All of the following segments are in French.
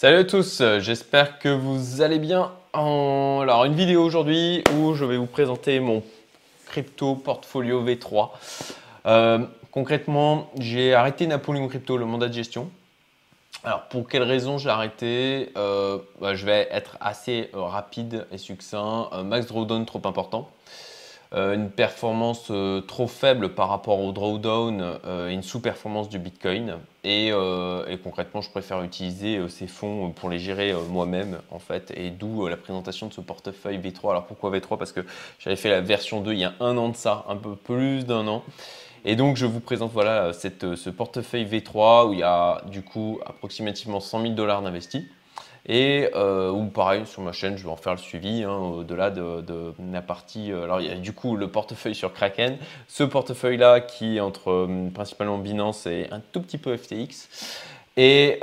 Salut à tous, j'espère que vous allez bien. Alors, une vidéo aujourd'hui où je vais vous présenter mon crypto portfolio V3. Concrètement, j'ai arrêté Napoléon Crypto, le mandat de gestion. Alors, pour quelles raisons j'ai arrêté? Je vais être assez rapide et succinct. Max drawdown trop important. Une performance trop faible par rapport au drawdown, une sous-performance du Bitcoin. Et concrètement, je préfère utiliser ces fonds pour les gérer moi-même, en fait. Et d'où la présentation de ce portefeuille V3. Alors pourquoi V3? Parce que j'avais fait la version 2 il y a un an de ça, un peu plus d'un an. Et donc, je vous présente voilà, ce portefeuille V3 où il y a du coup approximativement 100 000 $ d'investis. Et ou pareil, sur ma chaîne, je vais en faire le suivi hein, au-delà de la partie… alors, il y a du coup le portefeuille sur Kraken, ce portefeuille-là qui est entre principalement Binance et un tout petit peu FTX. Et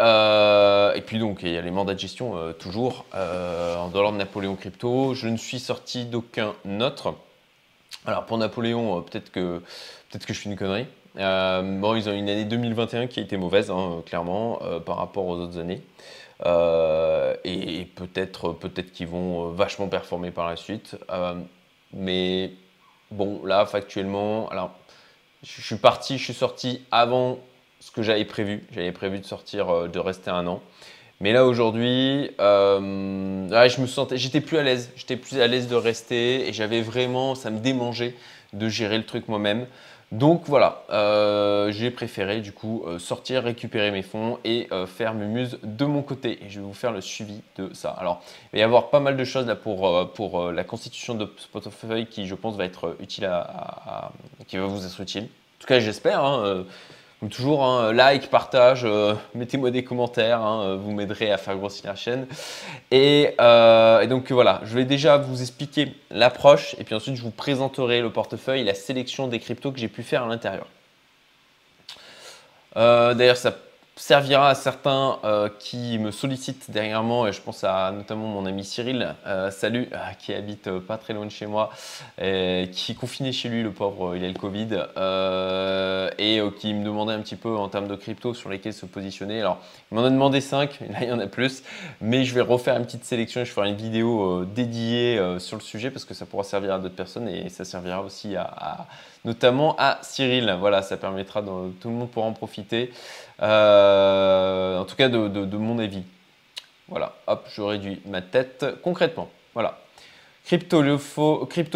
puis donc, il y a les mandats de gestion toujours en dehors de Napoléon Crypto. Je ne suis sorti d'aucun autre. Alors, pour Napoléon, peut-être que je suis une connerie. Bon, ils ont une année 2021 qui a été mauvaise, hein, clairement, par rapport aux autres années. Et peut-être qu'ils vont vachement performer par la suite. Mais bon, là, factuellement, alors, je suis sorti avant ce que j'avais prévu. J'avais prévu de rester un an. Mais là, aujourd'hui, j'étais plus à l'aise. J'étais plus à l'aise de rester et j'avais vraiment… ça me démangeait de gérer le truc moi-même. Donc voilà, j'ai préféré du coup sortir, récupérer mes fonds et faire mumuse de mon côté. Et je vais vous faire le suivi de ça. Alors, il va y avoir pas mal de choses là pour la constitution de ce portefeuille qui, je pense, va être utile qui va vous être utile. En tout cas, j'espère. Hein, comme toujours, hein, like, partage, mettez-moi des commentaires, hein, vous m'aiderez à faire grossir la chaîne. Et donc voilà, je vais déjà vous expliquer l'approche et puis ensuite je vous présenterai le portefeuille et la sélection des cryptos que j'ai pu faire à l'intérieur. D'ailleurs, ça servira à certains qui me sollicitent dernièrement, et je pense à notamment mon ami Cyril, salut, qui habite pas très loin de chez moi, et qui est confiné chez lui, le pauvre, il a le Covid, et qui me demandait un petit peu en termes de crypto sur lesquels se positionner. Alors, il m'en a demandé 5, là il y en a plus, mais je vais refaire une petite sélection et je ferai une vidéo dédiée sur le sujet parce que ça pourra servir à d'autres personnes et ça servira aussi notamment à Cyril. Voilà, ça permettra, tout le monde pourra en profiter. En tout cas de mon avis. Voilà, hop, je réduis ma tête concrètement. Voilà, crypto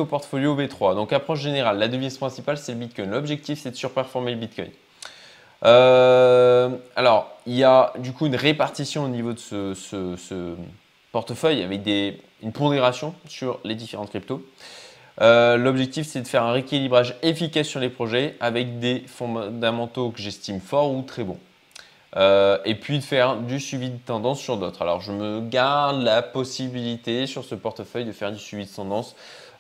portfolio V3. Donc, approche générale, la devise principale, c'est le Bitcoin. L'objectif, c'est de surperformer le Bitcoin. Alors, il y a du coup une répartition au niveau de ce portefeuille avec une pondération sur les différentes cryptos. L'objectif, c'est de faire un rééquilibrage efficace sur les projets avec des fondamentaux que j'estime forts ou très bons. Et puis de faire du suivi de tendance sur d'autres. Alors, je me garde la possibilité sur ce portefeuille de faire du suivi de tendance.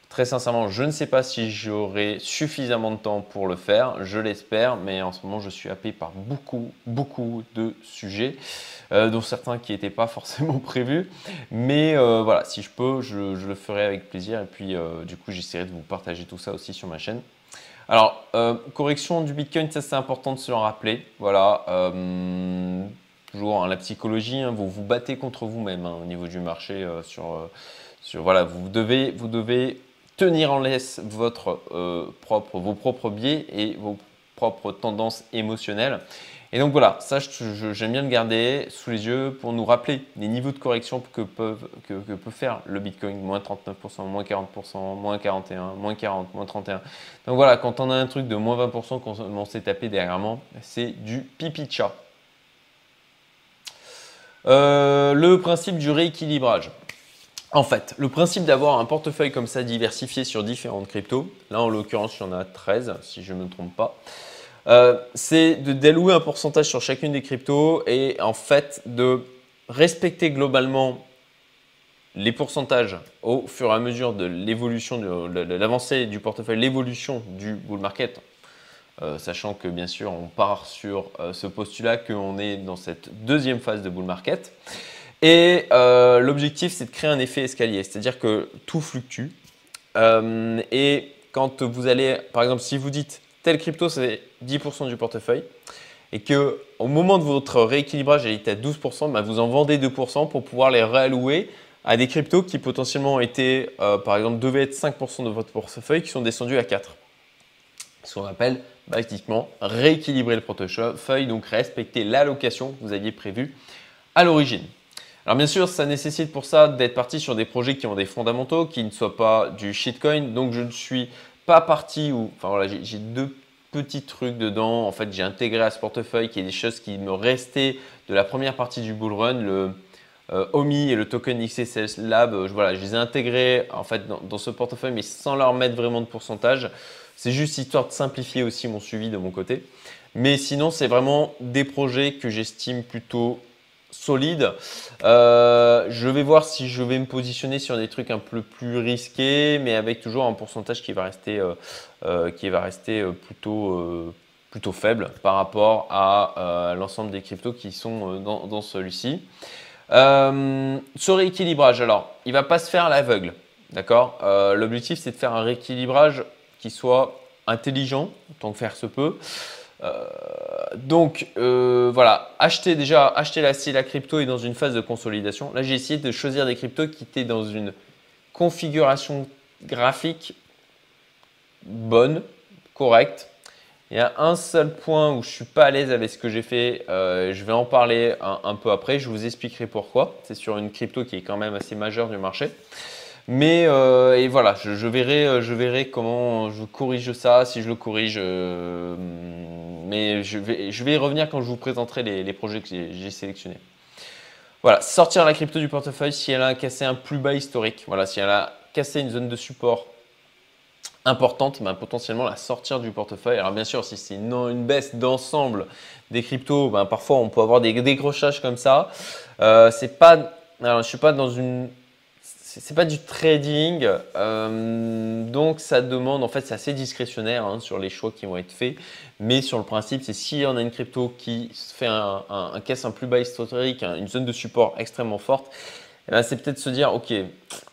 Très sincèrement, je ne sais pas si j'aurai suffisamment de temps pour le faire. Je l'espère, mais en ce moment, je suis happé par beaucoup, beaucoup de sujets, dont certains qui n'étaient pas forcément prévus. Mais voilà, si je peux, je le ferai avec plaisir. Et puis, du coup, j'essaierai de vous partager tout ça aussi sur ma chaîne. Alors, correction du Bitcoin, ça c'est important de se le rappeler. Voilà, toujours hein, la psychologie, hein, vous vous battez contre vous-même hein, au niveau du marché. Voilà, vous devez tenir en laisse vos propres biais et vos propres tendances émotionnelles. Et donc voilà, ça j'aime bien le garder sous les yeux pour nous rappeler les niveaux de correction que peut faire le Bitcoin. Moins 39%, moins 40%, moins 41%, moins 40%, moins 31%. Donc voilà, quand on a un truc de moins 20% qu'on s'est tapé dernièrement, c'est du pipi de chat. Le principe du rééquilibrage. En fait, le principe d'avoir un portefeuille comme ça diversifié sur différentes cryptos, là en l'occurrence il y en a 13 si je ne me trompe pas, c'est d'allouer un pourcentage sur chacune des cryptos et en fait de respecter globalement les pourcentages au fur et à mesure de l'évolution, de l'avancée du portefeuille, l'évolution du bull market. Sachant que bien sûr on part sur ce postulat qu'on est dans cette deuxième phase de bull market. Et l'objectif, c'est de créer un effet escalier, c'est-à-dire que tout fluctue. Et quand vous allez, par exemple, si vous dites telle crypto, c'est 10% du portefeuille, et qu'au moment de votre rééquilibrage, elle était à 12%, bah vous en vendez 2% pour pouvoir les réallouer à des cryptos qui potentiellement étaient, par exemple, devaient être 5% de votre portefeuille, qui sont descendus à 4%. Ce qu'on appelle basiquement rééquilibrer le portefeuille, donc respecter l'allocation que vous aviez prévue à l'origine. Alors bien sûr, ça nécessite pour ça d'être parti sur des projets qui ont des fondamentaux, qui ne soient pas du shitcoin. Donc je ne suis pas parti, ou enfin voilà, j'ai deux petits trucs dedans. En fait, j'ai intégré à ce portefeuille qui est des choses qui me restaient de la première partie du bull run, le OMI et le token XSL Lab. Voilà, je les ai intégrés en fait dans ce portefeuille, mais sans leur mettre vraiment de pourcentage. C'est juste histoire de simplifier aussi mon suivi de mon côté. Mais sinon, c'est vraiment des projets que j'estime plutôt solide. Je vais voir si je vais me positionner sur des trucs un peu plus risqués, mais avec toujours un pourcentage qui va rester plutôt faible par rapport à l'ensemble des cryptos qui sont dans celui-ci. Ce rééquilibrage, alors, il ne va pas se faire à l'aveugle, d'accord ? L'objectif, c'est de faire un rééquilibrage qui soit intelligent, tant que faire se peut. Voilà, si la crypto est dans une phase de consolidation. Là, j'ai essayé de choisir des cryptos qui étaient dans une configuration graphique bonne, correcte. Il y a un seul point où je ne suis pas à l'aise avec ce que j'ai fait. Je vais en parler un peu après. Je vous expliquerai pourquoi. C'est sur une crypto qui est quand même assez majeure du marché. Mais et voilà, je verrai comment je corrige ça, si je le corrige. Mais je vais y revenir quand je vous présenterai les projets que j'ai sélectionnés. Voilà, sortir la crypto du portefeuille si elle a cassé un plus bas historique. Voilà, si elle a cassé une zone de support importante, ben, potentiellement la sortir du portefeuille. Alors bien sûr, si c'est une baisse d'ensemble des cryptos, ben, parfois on peut avoir des décrochages comme ça. Je suis pas dans une… C'est pas du trading, donc ça demande, en fait, c'est assez discrétionnaire sur les choix qui vont être faits. Mais sur le principe, c'est si on a une crypto qui fait un casse un plus bas historique, une zone de support extrêmement forte, c'est peut-être se dire, ok,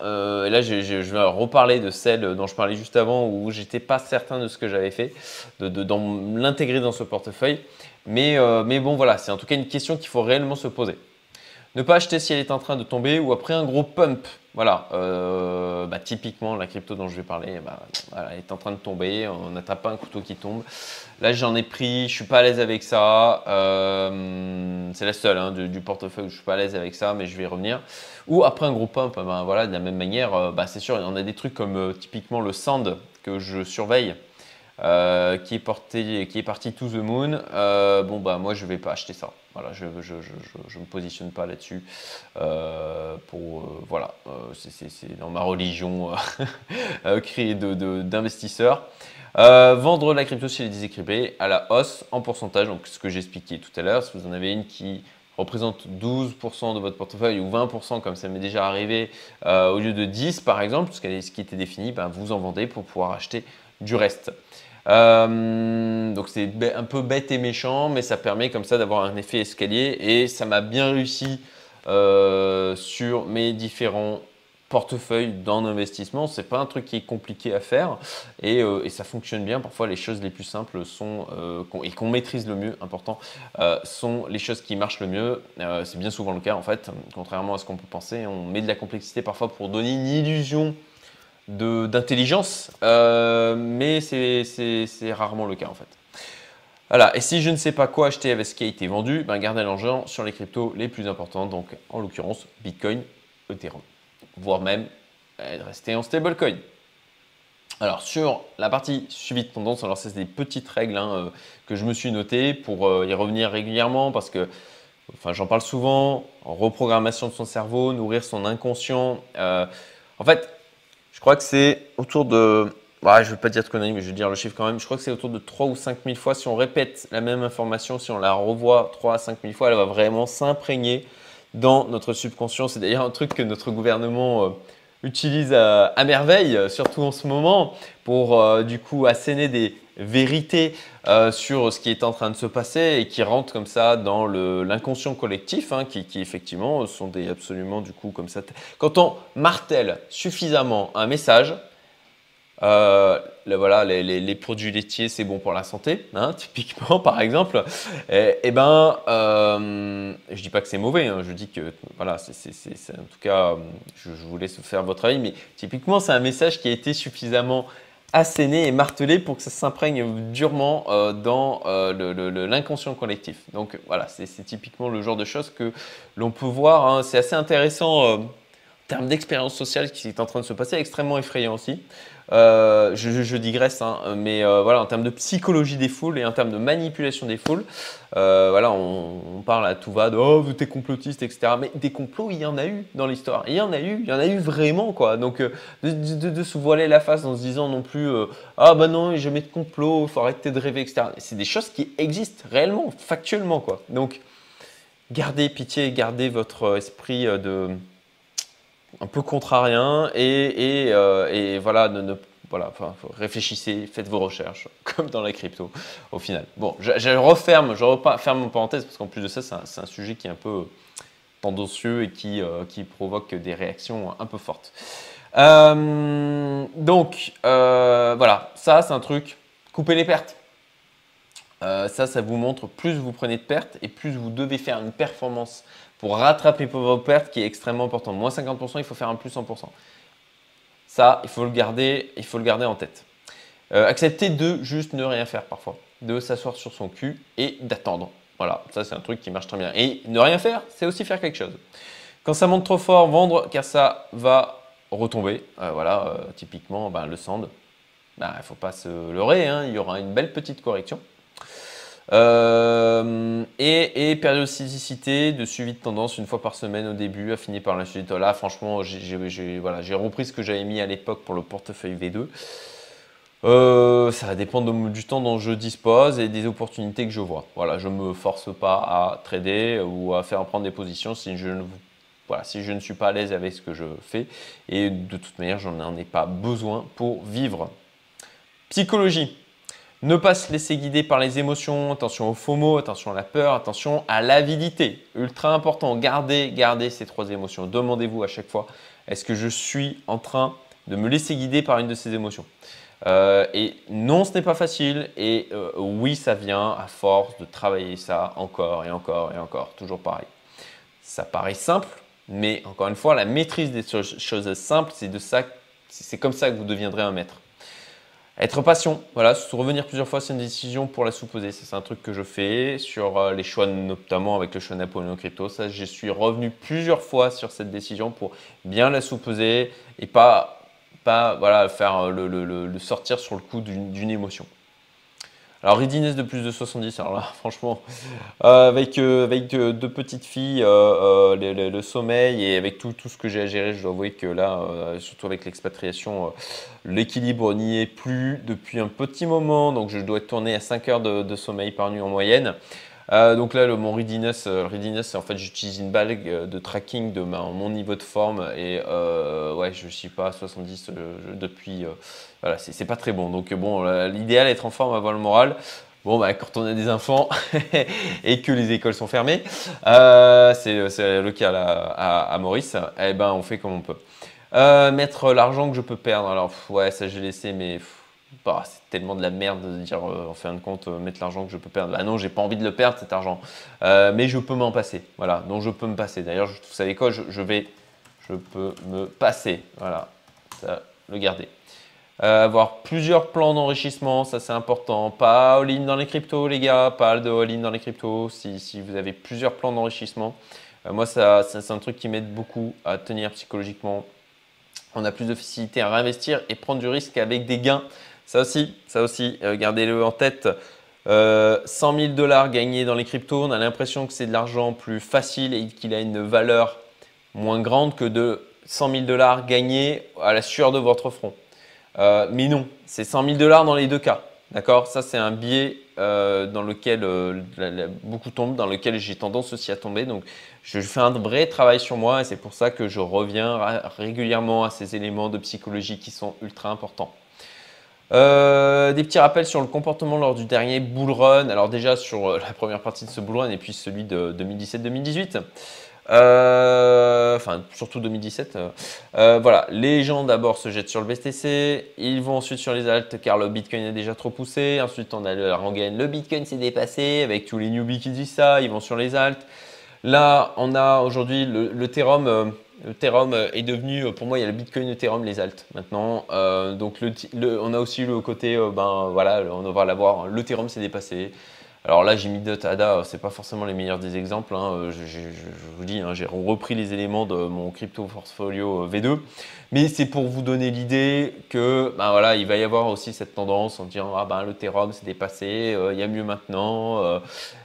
là je vais reparler de celle dont je parlais juste avant où j'étais pas certain de ce que j'avais fait, de l'intégrer dans ce portefeuille. Mais bon, voilà, c'est en tout cas une question qu'il faut réellement se poser. Ne pas acheter si elle est en train de tomber ou après un gros pump. Voilà, typiquement la crypto dont je vais parler, elle est en train de tomber, on n'attrape pas un couteau qui tombe. Là, j'en ai pris, je suis pas à l'aise avec ça. C'est la seule du portefeuille où je suis pas à l'aise avec ça, mais je vais y revenir. Ou après un gros pump, de la même manière, c'est sûr, on a des trucs comme typiquement le sand que je surveille. Qui est parti to the moon, moi je ne vais pas acheter ça. Voilà, je me positionne pas là-dessus. C'est dans ma religion créée d'investisseurs. Vendre la crypto si elle est déséquilibrée à la hausse en pourcentage, donc ce que j'expliquais tout à l'heure. Si vous en avez une qui représente 12% de votre portefeuille ou 20% comme ça m'est déjà arrivé, au lieu de 10 par exemple, ce qui était défini, vous en vendez pour pouvoir acheter du reste. Donc c'est un peu bête et méchant, mais ça permet comme ça d'avoir un effet escalier et ça m'a bien réussi sur mes différents portefeuilles dans l'investissement. C'est pas un truc qui est compliqué à faire et ça fonctionne bien. Parfois les choses les plus simples sont qu'on maîtrise le mieux, important, sont les choses qui marchent le mieux. C'est bien souvent le cas en fait, contrairement à ce qu'on peut penser. On met de la complexité parfois pour donner une illusion d'intelligence, mais c'est rarement le cas en fait. Voilà, et si je ne sais pas quoi acheter avec ce qui a été vendu, gardez l'argent sur les cryptos les plus importantes, donc en l'occurrence Bitcoin, Ethereum, voire même rester en stablecoin. Alors sur la partie suivi de tendance, alors c'est des petites règles que je me suis notées pour y revenir régulièrement parce que j'en parle souvent, en reprogrammation de son cerveau, nourrir son inconscient. En fait, je crois que c'est autour de… je ne vais pas dire de conneries, mais je vais dire le chiffre quand même. Je crois que c'est autour de 3 000 ou 5 000 fois. Si on répète la même information, si on la revoit 3 à 5 000 fois, elle va vraiment s'imprégner dans notre subconscient. C'est d'ailleurs un truc que notre gouvernement utilise à merveille, surtout en ce moment, pour du coup asséner des vérités sur ce qui est en train de se passer et qui rentrent comme ça dans l'inconscient collectif, qui effectivement sont des absolument du coup comme ça. Quand on martèle suffisamment un message, Voilà, les produits laitiers, c'est bon pour la santé, hein, typiquement par exemple. Je dis pas que c'est mauvais, hein, je dis que voilà, en tout cas, je vous laisse faire votre avis, mais typiquement, c'est un message qui a été suffisamment asséné et martelé pour que ça s'imprègne durement dans l'inconscient collectif. Donc voilà, c'est typiquement le genre de choses que l'on peut voir, hein, c'est assez intéressant. En termes d'expérience sociale, qui est en train de se passer, extrêmement effrayant aussi. Je digresse, hein, mais voilà, en termes de psychologie des foules et en termes de manipulation des foules, voilà, on parle à tout va de « oh, t'es complotiste », etc. Mais des complots, il y en a eu dans l'histoire. Il y en a eu vraiment, quoi. Donc, de se voiler la face en se disant non plus « ah bah non, jamais de complot, il faut arrêter de rêver », etc. C'est des choses qui existent réellement, factuellement, quoi. Donc, gardez pitié, gardez votre esprit de… un peu contrarien et voilà, voilà, enfin, réfléchissez, faites vos recherches comme dans la crypto au final. Bon, je referme mon parenthèse parce qu'en plus de ça, c'est un sujet qui est un peu tendancieux et qui provoque des réactions un peu fortes. Voilà, ça c'est un truc, coupez les pertes. Ça vous montre plus vous prenez de pertes et plus vous devez faire une performance pour rattraper vos pertes qui est extrêmement important. Moins 50%, il faut faire un plus 100%. Ça, il faut le garder en tête. Accepter de juste ne rien faire parfois, de s'asseoir sur son cul et d'attendre. Voilà, ça c'est un truc qui marche très bien. Et ne rien faire, c'est aussi faire quelque chose. Quand ça monte trop fort, vendre car ça va retomber. Voilà, typiquement ben, le sand, ben, il ne faut pas se leurrer, hein, il y aura une belle petite correction. Et périodicité de suivi de tendance une fois par semaine au début, à finir par la suite. Là, franchement, voilà, j'ai repris ce que j'avais mis à l'époque pour le portefeuille V2. Ça va dépendre du temps dont je dispose et des opportunités que je vois. Voilà, je ne me force pas à trader ou à faire prendre des positions si je ne suis pas à l'aise avec ce que je fais. Et de toute manière, je n'en ai pas besoin pour vivre. Psychologie. Ne pas se laisser guider par les émotions, attention au FOMO, attention à la peur, attention à l'avidité. Ultra important, gardez ces trois émotions. Demandez-vous à chaque fois, est-ce que je suis en train de me laisser guider par une de ces émotions? Et non, ce n'est pas facile. Et oui, ça vient à force de travailler ça encore et encore et encore. Toujours pareil. Ça paraît simple, mais encore une fois, la maîtrise des choses simples, c'est comme ça que vous deviendrez un maître. Être patient, voilà, se revenir plusieurs fois, c'est une décision pour la sous-poser. C'est un truc que je fais sur les choix, notamment avec le choix Napoléon Crypto. Ça, je suis revenu plusieurs fois sur cette décision pour bien la sous-poser et pas voilà, faire le sortir sur le coup d'une émotion. Alors, readiness de plus de 70, alors là, franchement, avec deux petites filles, le sommeil et avec tout ce que j'ai à gérer, je dois avouer que là, surtout avec l'expatriation, l'équilibre n'y est plus depuis un petit moment. Donc, je dois tourner à 5 heures de sommeil par nuit en moyenne. Donc là, mon readiness, en fait, j'utilise une bague de tracking de mon niveau de forme et ouais, je ne suis pas à 70 depuis… voilà, c'est pas très bon. Donc bon, l'idéal, être en forme, avoir le moral. Bon, bah, quand on a des enfants et que les écoles sont fermées, c'est le cas là, à Maurice, eh ben, on fait comme on peut. Mettre l'argent que je peux perdre. Alors ouais, ça j'ai laissé, mais… Bah, c'est tellement de la merde de dire en fin de compte mettre l'argent que je peux perdre. Ah non, j'ai pas envie de le perdre cet argent, mais je peux m'en passer. Voilà, donc je peux me passer. D'ailleurs, vous savez quoi, je peux me passer. Voilà, ça, le garder. Avoir plusieurs plans d'enrichissement, ça c'est important. Pas all-in dans les cryptos, les gars, pas de all-in dans les cryptos. Si vous avez plusieurs plans d'enrichissement, moi ça c'est un truc qui m'aide beaucoup à tenir psychologiquement. On a plus de facilité à réinvestir et prendre du risque avec des gains. Ça aussi, gardez-le en tête. 100 000 $ gagnés dans les cryptos, on a l'impression que c'est de l'argent plus facile et qu'il a une valeur moins grande que de 100 000 $ gagnés à la sueur de votre front. Mais non, c'est 100 000 $ dans les deux cas. D'accord, ça c'est un biais dans lequel beaucoup tombent, dans lequel j'ai tendance aussi à tomber. Donc, je fais un vrai travail sur moi et c'est pour ça que je reviens régulièrement à ces éléments de psychologie qui sont ultra importants. Des petits rappels sur le comportement lors du dernier bull run. Alors déjà sur la première partie de ce bull run et puis celui de 2017-2018. Enfin, surtout 2017. Voilà, les gens d'abord se jettent sur le BTC, ils vont ensuite sur les altes car le Bitcoin est déjà trop poussé. Ensuite, on a la rengaine, le Bitcoin s'est dépassé avec tous les newbies qui disent ça, ils vont sur les altes. Là, on a aujourd'hui le Therum. Ethereum est devenu, pour moi, il y a le Bitcoin, Ethereum, les altes maintenant. Donc, on a aussi le côté, ben voilà, on va l'avoir. Le Ethereum s'est dépassé. Alors là, j'ai mis Dot ADA, c'est pas forcément les meilleurs des exemples. Hein. Je vous dis, hein, j'ai repris les éléments de mon crypto portfolio V2, mais c'est pour vous donner l'idée que, ben voilà, il va y avoir aussi cette tendance en disant ah ben le Ethereum s'est dépassé, il y a mieux maintenant,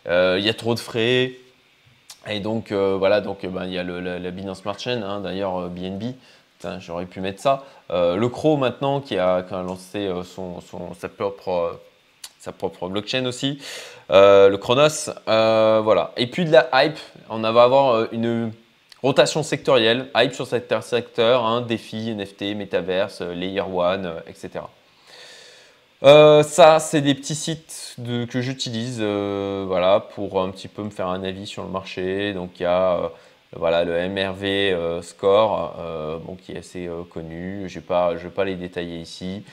il y a trop de frais. Et donc, voilà, donc, ben, il y a la Binance Smart Chain, hein, d'ailleurs BNB, j'aurais pu mettre ça. Le Crow maintenant qui a lancé sa propre blockchain aussi, le Chronos, voilà. Et puis de la hype, on va avoir une rotation sectorielle, hype sur certains secteurs, hein, défi, NFT, Metaverse, Layer 1, etc. Ça, c'est des petits sites que j'utilise voilà, pour un petit peu me faire un avis sur le marché. Donc, il y a voilà, le MRV Score bon, qui est assez connu. Je vais pas les détailler ici.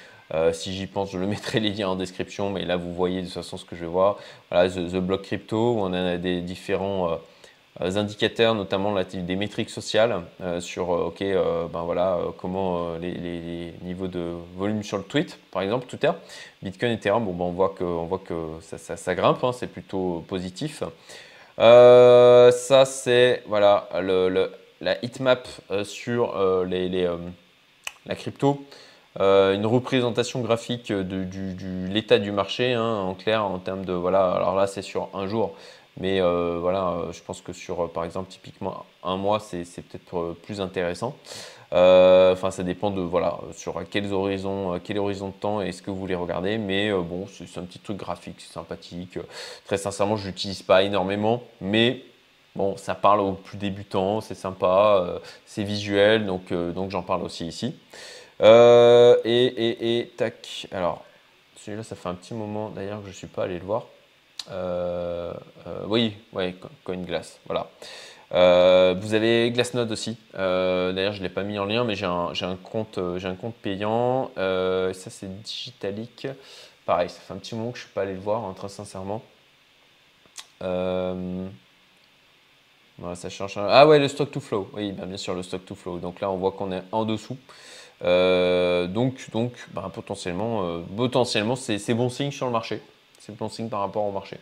Si j'y pense, je le mettrai les liens en description. Mais là, vous voyez de toute façon ce que je vais voir. Voilà, The Block Crypto, où on a des différents indicateurs, notamment là, des métriques sociales sur OK, ben voilà, comment les niveaux de volume sur le tweet, par exemple, Twitter, Bitcoin, Ethereum. Bon, ben, on voit que ça grimpe, hein, c'est plutôt positif. Ça, c'est voilà, la heatmap sur la crypto. Une représentation graphique de l'état du marché, hein, en clair, en termes de voilà, alors là, c'est sur un jour. Mais voilà, je pense que sur, par exemple, typiquement un mois, c'est peut-être plus intéressant. Enfin, ça dépend de, voilà, sur quels horizons, quel horizon de temps est-ce que vous voulez regarder. Mais bon, c'est un petit truc graphique, c'est sympathique. Très sincèrement, je ne l'utilise pas énormément. Mais bon, ça parle aux plus débutants, c'est sympa, c'est visuel. Donc j'en parle aussi ici. Tac. Alors, celui-là, ça fait un petit moment d'ailleurs que je ne suis pas allé le voir. Oui, ouais, CoinGlass, voilà. Vous avez Glassnode aussi. D'ailleurs, je ne l'ai pas mis en lien, mais j'ai un compte payant. Ça, c'est Digitalik. Pareil, ça fait un petit moment que je ne suis pas allé le voir, hein, très sincèrement. Voilà, ça change. Ah ouais, le stock to flow. Oui, ben, bien sûr, le stock to flow. Donc là, on voit qu'on est en dessous. Donc ben, potentiellement, c'est bon signe sur le marché. C'est bon signe par rapport au marché.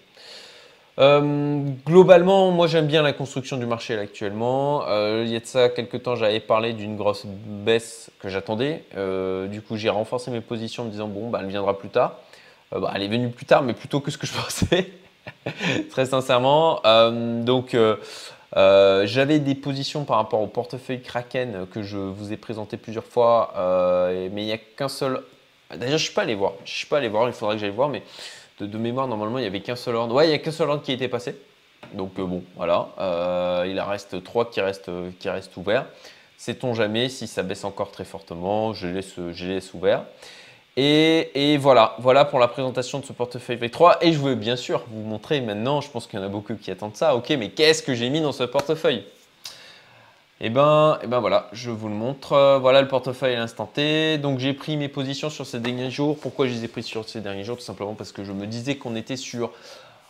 Globalement, moi j'aime bien la construction du marché là, actuellement. Il y a de ça quelques temps, j'avais parlé d'une grosse baisse que j'attendais. Du coup, j'ai renforcé mes positions en me disant bon, bah, elle viendra plus tard. Bah, elle est venue plus tard, mais plus tôt que ce que je pensais, très sincèrement. J'avais des positions par rapport au portefeuille Kraken que je vous ai présenté plusieurs fois, mais il n'y a qu'un seul. D'ailleurs, je ne suis pas allé voir, il faudrait que j'aille voir, mais. De mémoire, normalement, il n'y avait qu'un seul ordre. Ouais, il n'y a qu'un seul ordre qui était passé. Donc, bon, voilà. Il en reste 3 qui restent ouverts. Sait-on jamais si ça baisse encore très fortement. Je laisse ouvert. Et voilà pour la présentation de ce portefeuille V3. Et je voulais bien sûr vous montrer maintenant, je pense qu'il y en a beaucoup qui attendent ça. Ok, mais qu'est-ce que j'ai mis dans ce portefeuille ? Et ben voilà, je vous le montre. Voilà le portefeuille à l'instant T. Donc j'ai pris mes positions sur ces derniers jours. Pourquoi je les ai prises sur ces derniers jours? Tout simplement parce que je me disais qu'on était sur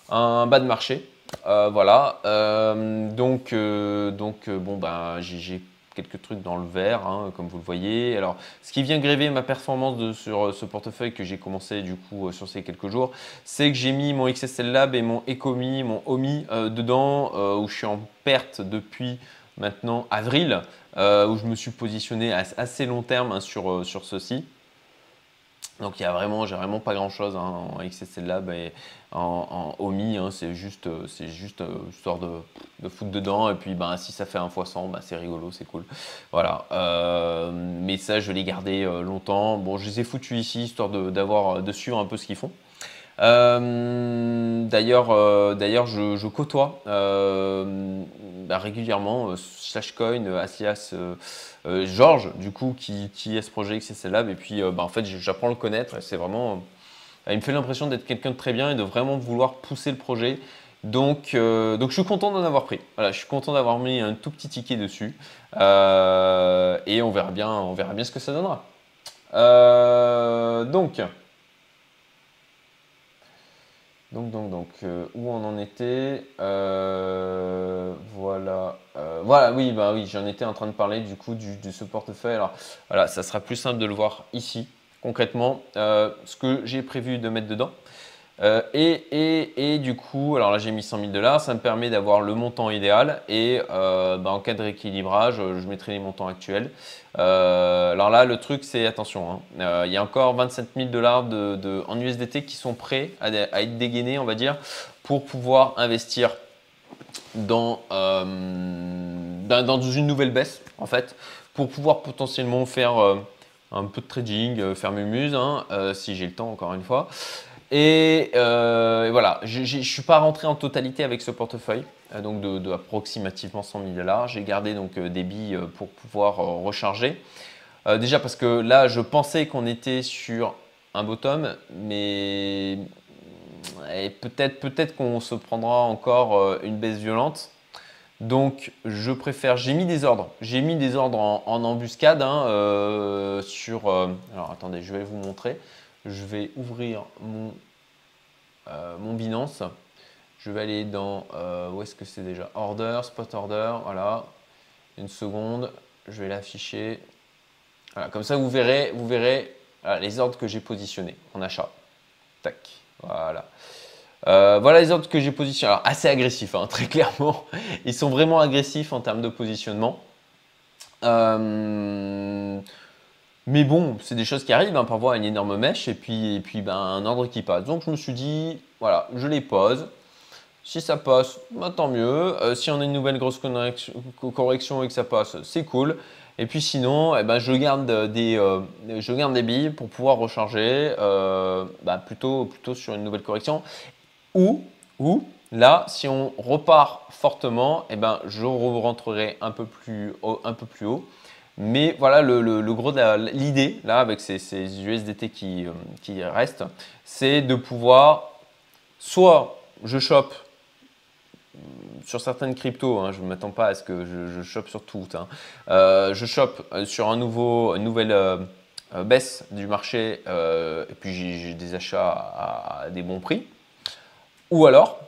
un bas de marché. Voilà. Bon, ben, j'ai quelques trucs dans le vert, hein, comme vous le voyez. Alors, ce qui vient gréver ma performance sur ce portefeuille que j'ai commencé du coup sur ces quelques jours, c'est que j'ai mis mon XSL Lab et mon OMI dedans, où je suis en perte depuis. Maintenant avril, où je me suis positionné à assez long terme, hein, sur ceci. Donc, j'ai vraiment pas grand chose, hein, en XSL Lab et en OMI, hein, c'est juste histoire de foutre dedans. Et puis, ben, si ça fait un x100, ben, c'est rigolo, c'est cool. Voilà. Mais ça, je l'ai gardé longtemps. Bon, je les ai foutus ici, histoire de suivre un peu ce qu'ils font. D'ailleurs, je côtoie régulièrement Slashcoin, Asias, Georges, du coup, qui est ce projet XSL Lab. Et puis, en fait, j'apprends à le connaître. C'est vraiment, il me fait l'impression d'être quelqu'un de très bien et de vraiment vouloir pousser le projet, Donc je suis content d'en avoir pris. Voilà, je suis content d'avoir mis un tout petit ticket dessus. Et on verra bien ce que ça donnera. Donc, où on en était, voilà, oui, bah oui, j'en étais en train de parler du coup de ce portefeuille. Alors voilà, ça sera plus simple de le voir ici concrètement, ce que j'ai prévu de mettre dedans. Et du coup, alors là j'ai mis 100 000 $, ça me permet d'avoir le montant idéal et bah, en cas de rééquilibrage, je mettrai les montants actuels. Alors là, le truc c'est attention, hein, il y a encore 27 000 $ en USDT qui sont prêts à être dégainés, on va dire, pour pouvoir investir dans une nouvelle baisse en fait, pour pouvoir potentiellement faire un peu de trading, faire mumuse, hein, si j'ai le temps encore une fois. Et voilà, je ne suis pas rentré en totalité avec ce portefeuille, donc de approximativement 100 000 $. J'ai gardé donc des billes pour pouvoir recharger. Déjà parce que là, je pensais qu'on était sur un bottom, mais peut-être qu'on se prendra encore une baisse violente. Donc, je préfère. J'ai mis des ordres en embuscade, hein, sur. Alors, attendez, je vais vous montrer. Je vais ouvrir mon Binance. Je vais aller dans… où est-ce que c'est déjà? Order, spot order, voilà. Une seconde, je vais l'afficher. Voilà, comme ça, vous verrez voilà, les ordres que j'ai positionnés en achat. Tac, voilà. Voilà les ordres que j'ai positionnés. Alors, assez agressifs, hein, très clairement. Ils sont vraiment agressifs en termes de positionnement. Mais bon, c'est des choses qui arrivent, hein, parfois une énorme mèche et puis ben, un ordre qui passe. Donc je me suis dit, voilà, je les pose. Si ça passe, ben, tant mieux. Si on a une nouvelle grosse correction et que ça passe, c'est cool. Et puis sinon, eh ben, je garde des billes pour pouvoir recharger ben, plutôt sur une nouvelle correction. Ou là, si on repart fortement, eh ben, je rentrerai un peu plus haut. Mais voilà, le gros de l'idée, là, avec ces USDT qui restent, c'est de pouvoir, soit je chope sur certaines cryptos, hein, je ne m'attends pas à ce que je chope sur toutes, hein, je chope sur une nouvelle baisse du marché, et puis j'ai des achats à des bons prix. Ou alors,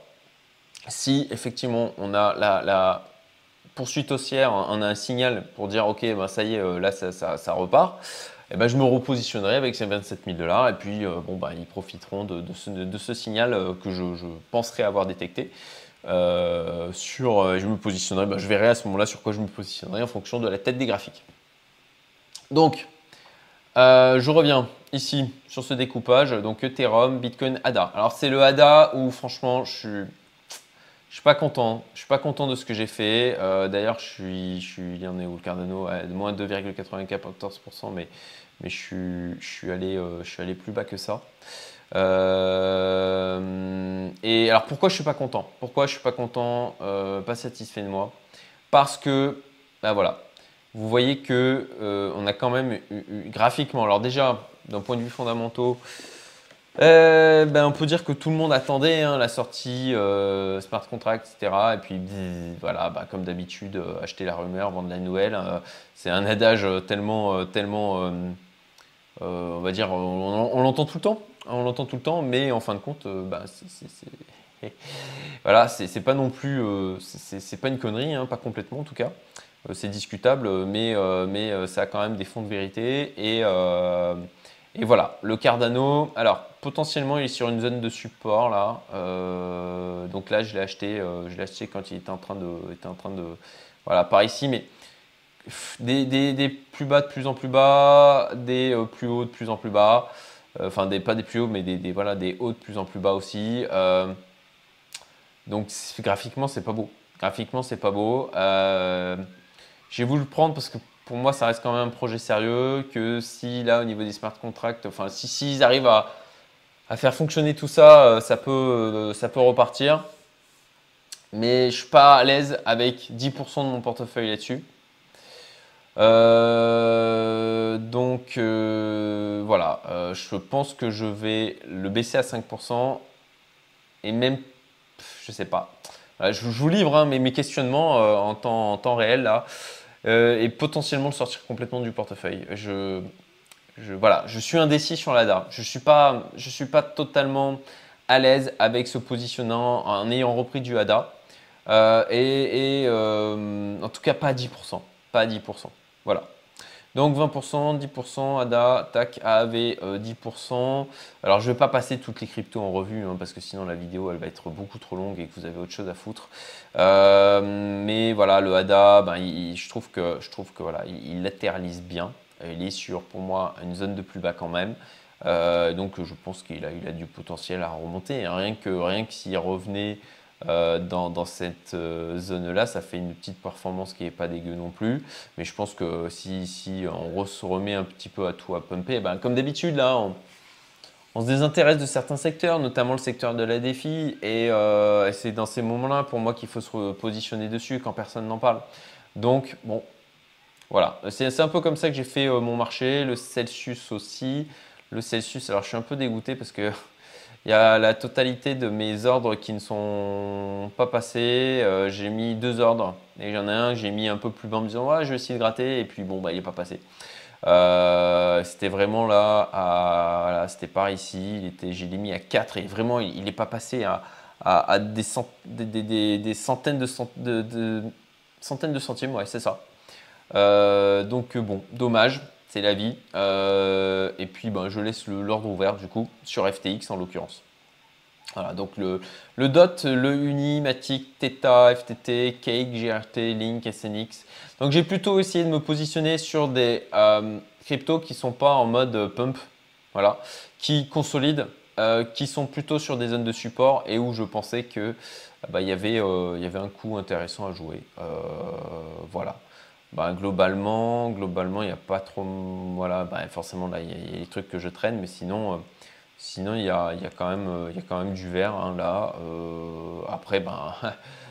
si effectivement on a la poursuite haussière, on a un signal pour dire ok, ben ça y est, là ça repart, et ben je me repositionnerai avec ces 27 000 $, et puis bon, ben, ils profiteront de ce signal que je penserai avoir détecté. Je me positionnerai, ben, je verrai à ce moment-là sur quoi je me positionnerai en fonction de la tête des graphiques. Donc, je reviens ici sur ce découpage, donc Ethereum, Bitcoin, ADA. Alors c'est le ADA où franchement je suis pas content de ce que j'ai fait. D'ailleurs, il y en a où le Cardano à moins 2,94%, mais je suis allé plus bas que ça. Et alors pourquoi je suis pas content? Pourquoi je suis pas content, pas satisfait de moi? Parce que ben voilà, vous voyez que on a quand même graphiquement. Alors déjà, d'un point de vue fondamental. Ben, on peut dire que tout le monde attendait, hein, la sortie smart contract, etc. Et puis voilà, ben, comme d'habitude, acheter la rumeur, vendre la nouvelle. C'est un adage tellement, on va dire, on l'entend tout le temps. On l'entend tout le temps, mais en fin de compte, ben, voilà, c'est pas non plus, c'est pas une connerie, hein, pas complètement en tout cas. C'est discutable, mais ça a quand même des fonds de vérité et voilà, le Cardano, alors potentiellement il est sur une zone de support là, donc là je l'ai acheté quand il était en train de voilà, par ici, mais des plus bas de plus en plus bas, des plus hauts de plus en plus bas, enfin pas des plus hauts, mais voilà, des hauts de plus en plus bas aussi, donc graphiquement c'est pas beau, j'ai voulu le prendre parce que pour moi, ça reste quand même un projet sérieux, que si là, au niveau des smart contracts, enfin, s'ils arrivent à faire fonctionner tout ça, ça peut repartir. Mais je ne suis pas à l'aise avec 10% de mon portefeuille là-dessus. Voilà, je pense que je vais le baisser à 5% et même Je ne sais pas. Je vous livre hein, mes questionnements en temps réel là, et potentiellement le sortir complètement du portefeuille. Voilà, je suis indécis sur l'ADA. Je suis pas totalement à l'aise avec ce positionnement en ayant repris du ADA. En tout cas, pas à 10%. Pas à 10%. Voilà. Donc 20%, 10%, ADA, TAC, AAV, 10%. Alors, je ne vais pas passer toutes les cryptos en revue hein, parce que sinon la vidéo elle va être beaucoup trop longue et que vous avez autre chose à foutre. Mais voilà, le ADA, ben, je trouve que voilà, il latéralise bien. Il est sur, pour moi, une zone de plus bas quand même. Donc, je pense qu'il a du potentiel à remonter. Rien que s'il revenait dans cette zone-là, ça fait une petite performance qui n'est pas dégueu non plus. Mais je pense que si on se remet un petit peu à tout à pumper, ben, comme d'habitude, là, on se désintéresse de certains secteurs, notamment le secteur de la défi. Et c'est dans ces moments-là, pour moi, qu'il faut se positionner dessus quand personne n'en parle. Donc, bon. Voilà, c'est un peu comme ça que j'ai fait mon marché, le Celsius aussi. Le Celsius, alors je suis un peu dégoûté parce que il y a la totalité de mes ordres qui ne sont pas passés. J'ai mis deux ordres et j'en ai un que j'ai mis un peu plus bas en me disant ouais, je vais essayer de gratter et puis bon, bah, il n'est pas passé. C'était vraiment là, voilà, c'était par ici, je l'ai mis à 4 et vraiment il n'est pas passé à des centaines de centimes, ouais, c'est ça. Donc bon, dommage, c'est la vie. Et puis ben, je laisse l'ordre ouvert du coup sur FTX en l'occurrence. Voilà, donc le DOT, le UNI, Matic, Theta, FTT, Cake, GRT, Link, SNX. Donc j'ai plutôt essayé de me positionner sur des cryptos qui ne sont pas en mode pump, voilà, qui consolident, qui sont plutôt sur des zones de support et où je pensais que bah, il y avait un coup intéressant à jouer. Voilà. Ben, globalement, il n'y a pas trop… Voilà, ben, forcément, là, il y a des trucs que je traîne, mais sinon il y a quand même du vert hein, là. Après, ben,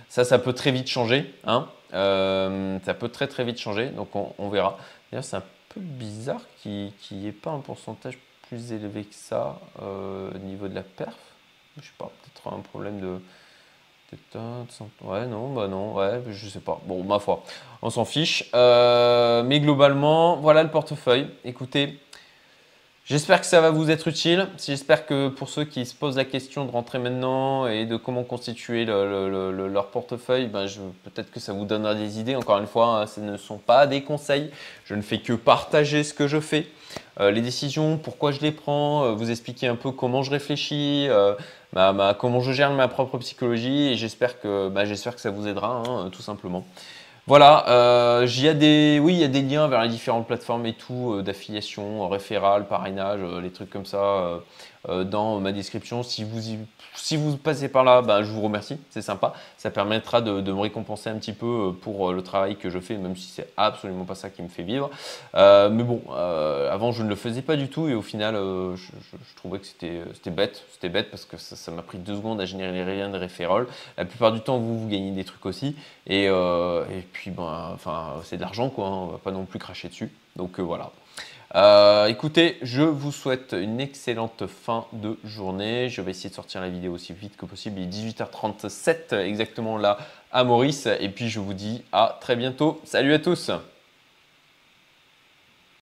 ça peut très vite changer. Hein. Ça peut très vite changer, donc on verra. D'ailleurs, c'est un peu bizarre qu'il n'y ait pas un pourcentage plus élevé que ça au niveau de la perf. Je ne sais pas, peut-être un problème de… Ouais, non, bah non, ouais, je sais pas. Bon, ma foi, on s'en fiche. Mais globalement, voilà le portefeuille. Écoutez, j'espère que ça va vous être utile. J'espère que pour ceux qui se posent la question de rentrer maintenant et de comment constituer leur portefeuille, ben peut-être que ça vous donnera des idées. Encore une fois, hein, ce ne sont pas des conseils. Je ne fais que partager ce que je fais. Les décisions, pourquoi je les prends, vous expliquer un peu comment je réfléchis, comment je gère ma propre psychologie et j'espère que ça vous aidera hein, tout simplement. Voilà, il y a des liens vers les différentes plateformes et tout, d'affiliation, référale, parrainage, les trucs comme ça dans ma description. Si vous passez par là, ben, je vous remercie, c'est sympa. Ça permettra de me récompenser un petit peu pour le travail que je fais, même si c'est absolument pas ça qui me fait vivre. Mais bon, avant je ne le faisais pas du tout et au final, je trouvais que c'était bête. C'était bête parce que ça m'a pris 2 secondes à générer les liens de référale. La plupart du temps, vous gagnez des trucs aussi et puis, ben, enfin, c'est de l'argent quoi, hein, on va pas non plus cracher dessus. Donc voilà. Écoutez, je vous souhaite une excellente fin de journée. Je vais essayer de sortir la vidéo aussi vite que possible. Il est 18h37 exactement là à Maurice. Et puis je vous dis à très bientôt. Salut à tous!